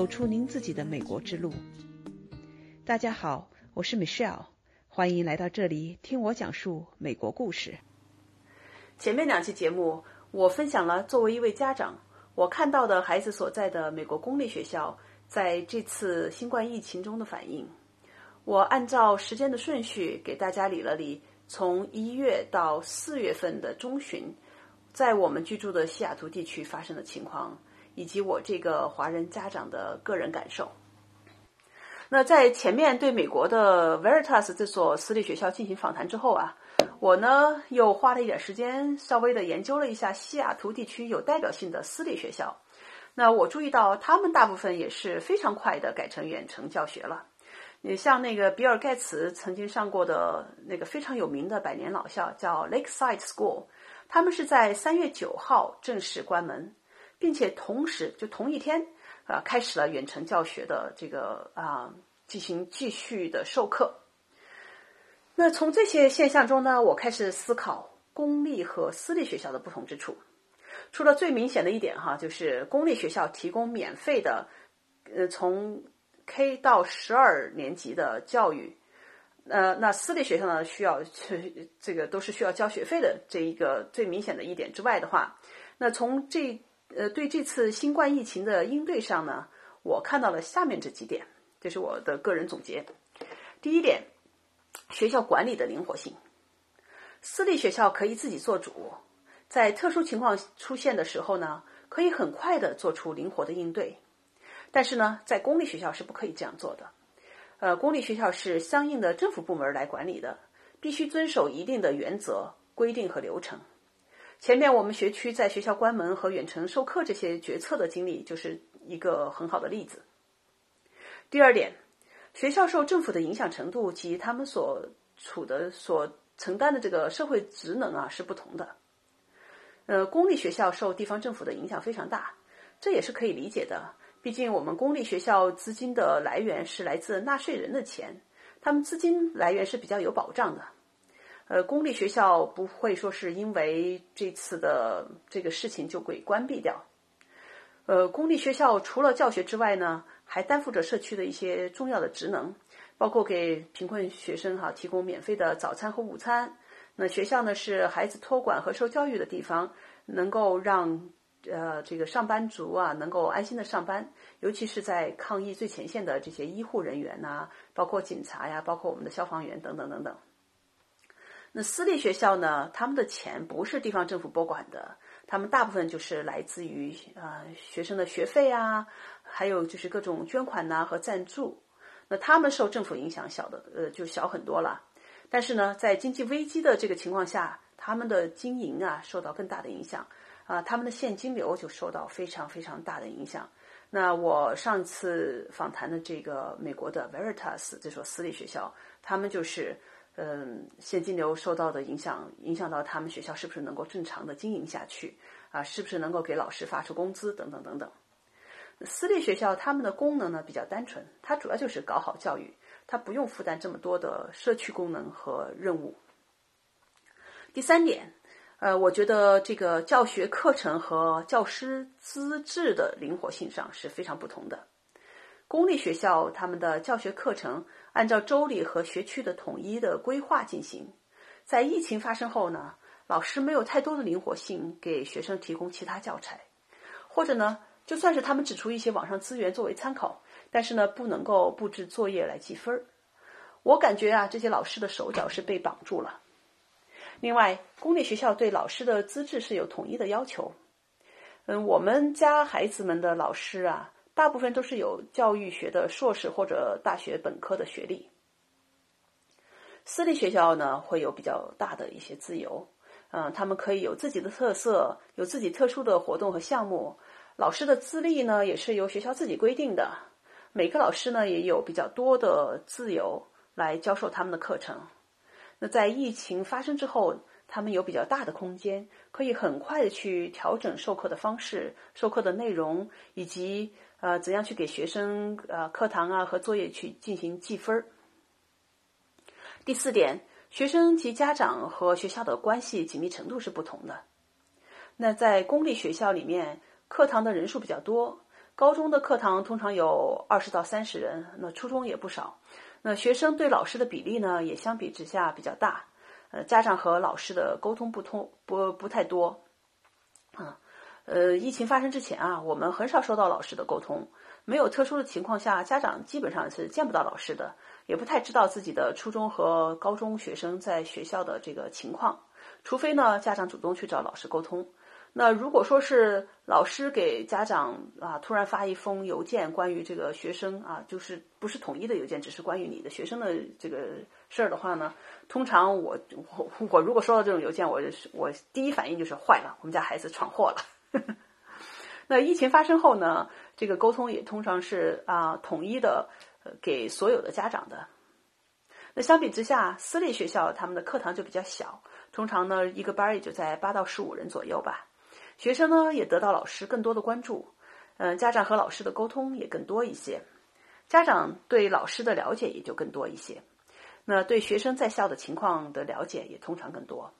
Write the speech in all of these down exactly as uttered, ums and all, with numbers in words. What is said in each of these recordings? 走出您自己的美国之路。大家好，我是 Michelle， 欢迎来到这里听我讲述美国故事。前面两期节目，我分享了作为一位家长，我看到的孩子所在的美国公立学校在这次新冠疫情中的反应。我按照时间的顺序给大家理了理从一月到四月份的中旬在我们居住的西雅图地区发生的情况，以及我这个华人家长的个人感受。那在前面对美国的 Veritas 这所私立学校进行访谈之后啊，我呢又花了一点时间稍微的研究了一下西雅图地区有代表性的私立学校。那我注意到他们大部分也是非常快的改成远程教学了。你像那个比尔盖茨曾经上过的那个非常有名的百年老校叫 Lakeside School， 他们是在三月九号正式关门，并且同时就同一天啊，开始了远程教学的这个啊进行继续的授课。那从这些现象中呢，我开始思考公立和私立学校的不同之处。除了最明显的一点哈，就是公立学校提供免费的呃从 K 到十二年级的教育，呃那私立学校呢需要这个都是需要交学费的，这一个最明显的一点之外的话，那从这呃，对这次新冠疫情的应对上呢，我看到了下面这几点，这是我的个人总结。第一点，学校管理的灵活性。私立学校可以自己做主，在特殊情况出现的时候呢，可以很快的做出灵活的应对。但是呢，在公立学校是不可以这样做的。呃，公立学校是相应的政府部门来管理的，必须遵守一定的原则、规定和流程。前面我们学区在学校关门和远程授课这些决策的经历就是一个很好的例子。第二点，学校受政府的影响程度及他们所处的所承担的这个社会职能啊是不同的。呃，公立学校受地方政府的影响非常大，这也是可以理解的，毕竟我们公立学校资金的来源是来自纳税人的钱，他们资金来源是比较有保障的。呃，公立学校不会说是因为这次的这个事情就会关闭掉。呃，公立学校除了教学之外呢，还担负着社区的一些重要的职能，包括给贫困学生哈、啊、提供免费的早餐和午餐。那学校呢是孩子托管和受教育的地方，能够让呃这个上班族啊能够安心的上班，尤其是在抗疫最前线的这些医护人员呐、啊，包括警察呀，包括我们的消防员等等等等。那私立学校呢，他们的钱不是地方政府拨款的，他们大部分就是来自于呃学生的学费啊，还有就是各种捐款啊和赞助。那他们受政府影响小的呃就小很多了，但是呢，在经济危机的这个情况下，他们的经营啊受到更大的影响啊、呃，他们的现金流就受到非常非常大的影响。那我上次访谈的这个美国的 Veritas 这所私立学校，他们就是。嗯，现金流受到的影响，影响到他们学校是不是能够正常的经营下去啊？是不是能够给老师发出工资等等等等。私立学校他们的功能呢比较单纯，它主要就是搞好教育，它不用负担这么多的社区功能和任务。第三点，呃，我觉得这个教学课程和教师资质的灵活性上是非常不同的。公立学校他们的教学课程按照州立和学区的统一的规划进行，在疫情发生后呢，老师没有太多的灵活性给学生提供其他教材，或者呢，就算是他们指出一些网上资源作为参考，但是呢，不能够布置作业来记分。我感觉啊，这些老师的手脚是被绑住了。另外，公立学校对老师的资质是有统一的要求。嗯，我们家孩子们的老师啊，大部分都是有教育学的硕士或者大学本科的学历。私立学校呢，会有比较大的一些自由，嗯，他们可以有自己的特色，有自己特殊的活动和项目。老师的资历呢，也是由学校自己规定的。每个老师呢，也有比较多的自由来教授他们的课程。那在疫情发生之后，他们有比较大的空间，可以很快的去调整授课的方式、授课的内容，以及呃怎样去给学生呃课堂啊和作业去进行记分。第四点，学生及家长和学校的关系紧密程度是不同的。那在公立学校里面，课堂的人数比较多，高中的课堂通常有二十到三十人，那初中也不少。那学生对老师的比例呢，也相比之下比较大。呃，家长和老师的沟通不通不不太多。嗯，呃，疫情发生之前啊，我们很少收到老师的沟通，没有特殊的情况下，家长基本上是见不到老师的，也不太知道自己的初中和高中学生在学校的这个情况。除非呢，家长主动去找老师沟通。那如果说是老师给家长啊突然发一封邮件，关于这个学生啊，就是不是统一的邮件，只是关于你的学生的这个事儿的话呢，通常我我我如果收到这种邮件，我我第一反应就是坏了，我们家孩子闯祸了。那疫情发生后呢，这个沟通也通常是啊统一的给所有的家长的。那相比之下，私立学校他们的课堂就比较小，通常呢一个班也就在八到十五人左右吧。学生呢也得到老师更多的关注，嗯，家长和老师的沟通也更多一些，家长对老师的了解也就更多一些，那对学生在校的情况的了解也通常更多。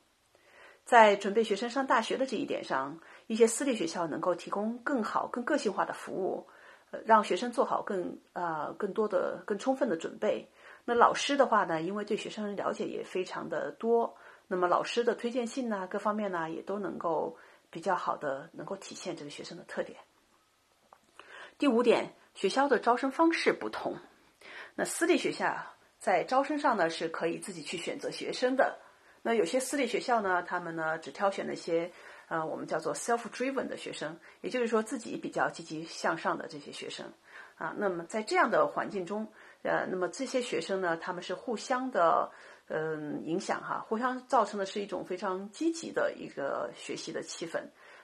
在准备学生上大学的这一点上，一些私立学校能够提供更好、更个性化的服务，呃、让学生做好更呃更多的、更充分的准备。那老师的话呢，因为对学生了解也非常的多，那么老师的推荐信呢，各方面呢也都能够比较好的能够体现这个学生的特点。第五点，学校的招生方式不同。那私立学校在招生上呢是可以自己去选择学生的。那有些私立学校呢，他们呢只挑选那些呃我们叫做 self-driven 的学生，也就是说自己比较积极向上的这些学生啊。那么在这样的环境中，呃，那么这些学生呢，他们是互相的。嗯，影响哈，互相造成的是一种非常积极的一个学习的气氛。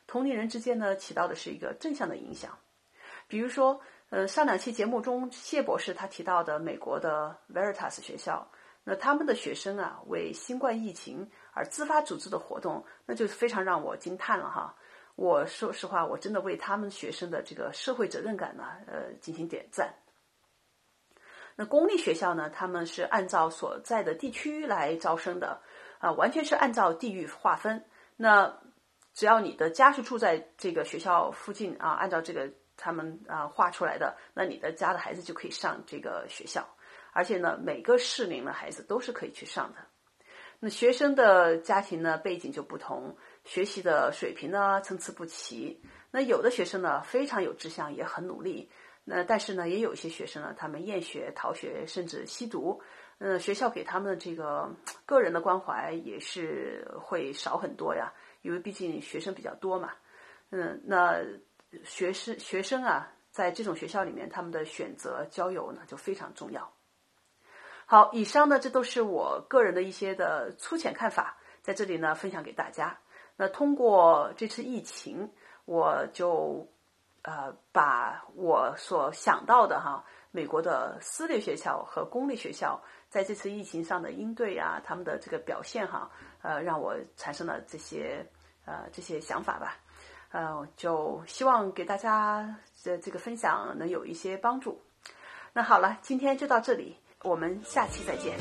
同龄人之间呢，起到的是一个正向的影响。比如说，呃，上两期节目中谢博士他提到的美国的 Veritas 学校，那他们的学生啊，为新冠疫情而自发组织的活动，那就非常让我惊叹了哈。我说实话，我真的为他们学生的这个社会责任感呢，呃，进行点赞。那公立学校呢，他们是按照所在的地区来招生的，啊、呃，完全是按照地域划分。那只要你的家是住在这个学校附近啊，按照这个他们啊划出来的，那你的家的孩子就可以上这个学校。而且呢，每个适龄的孩子都是可以去上的。那学生的家庭呢，背景就不同，学习的水平呢参差不齐。那有的学生呢非常有志向，也很努力。那但是呢，也有一些学生呢，他们厌学、逃学，甚至吸毒。嗯、呃，学校给他们的这个个人的关怀也是会少很多呀，因为毕竟学生比较多嘛。嗯，那学生学生啊，在这种学校里面，他们的选择交友呢就非常重要。好，以上呢，这都是我个人的一些的粗浅看法，在这里呢分享给大家。那通过这次疫情，我就。呃，把我所想到的哈，美国的私立学校和公立学校在这次疫情上的应对啊，他们的这个表现哈，呃，让我产生了这些呃这些想法吧，呃，就希望给大家的这个分享能有一些帮助。那好了，今天就到这里，我们下期再见。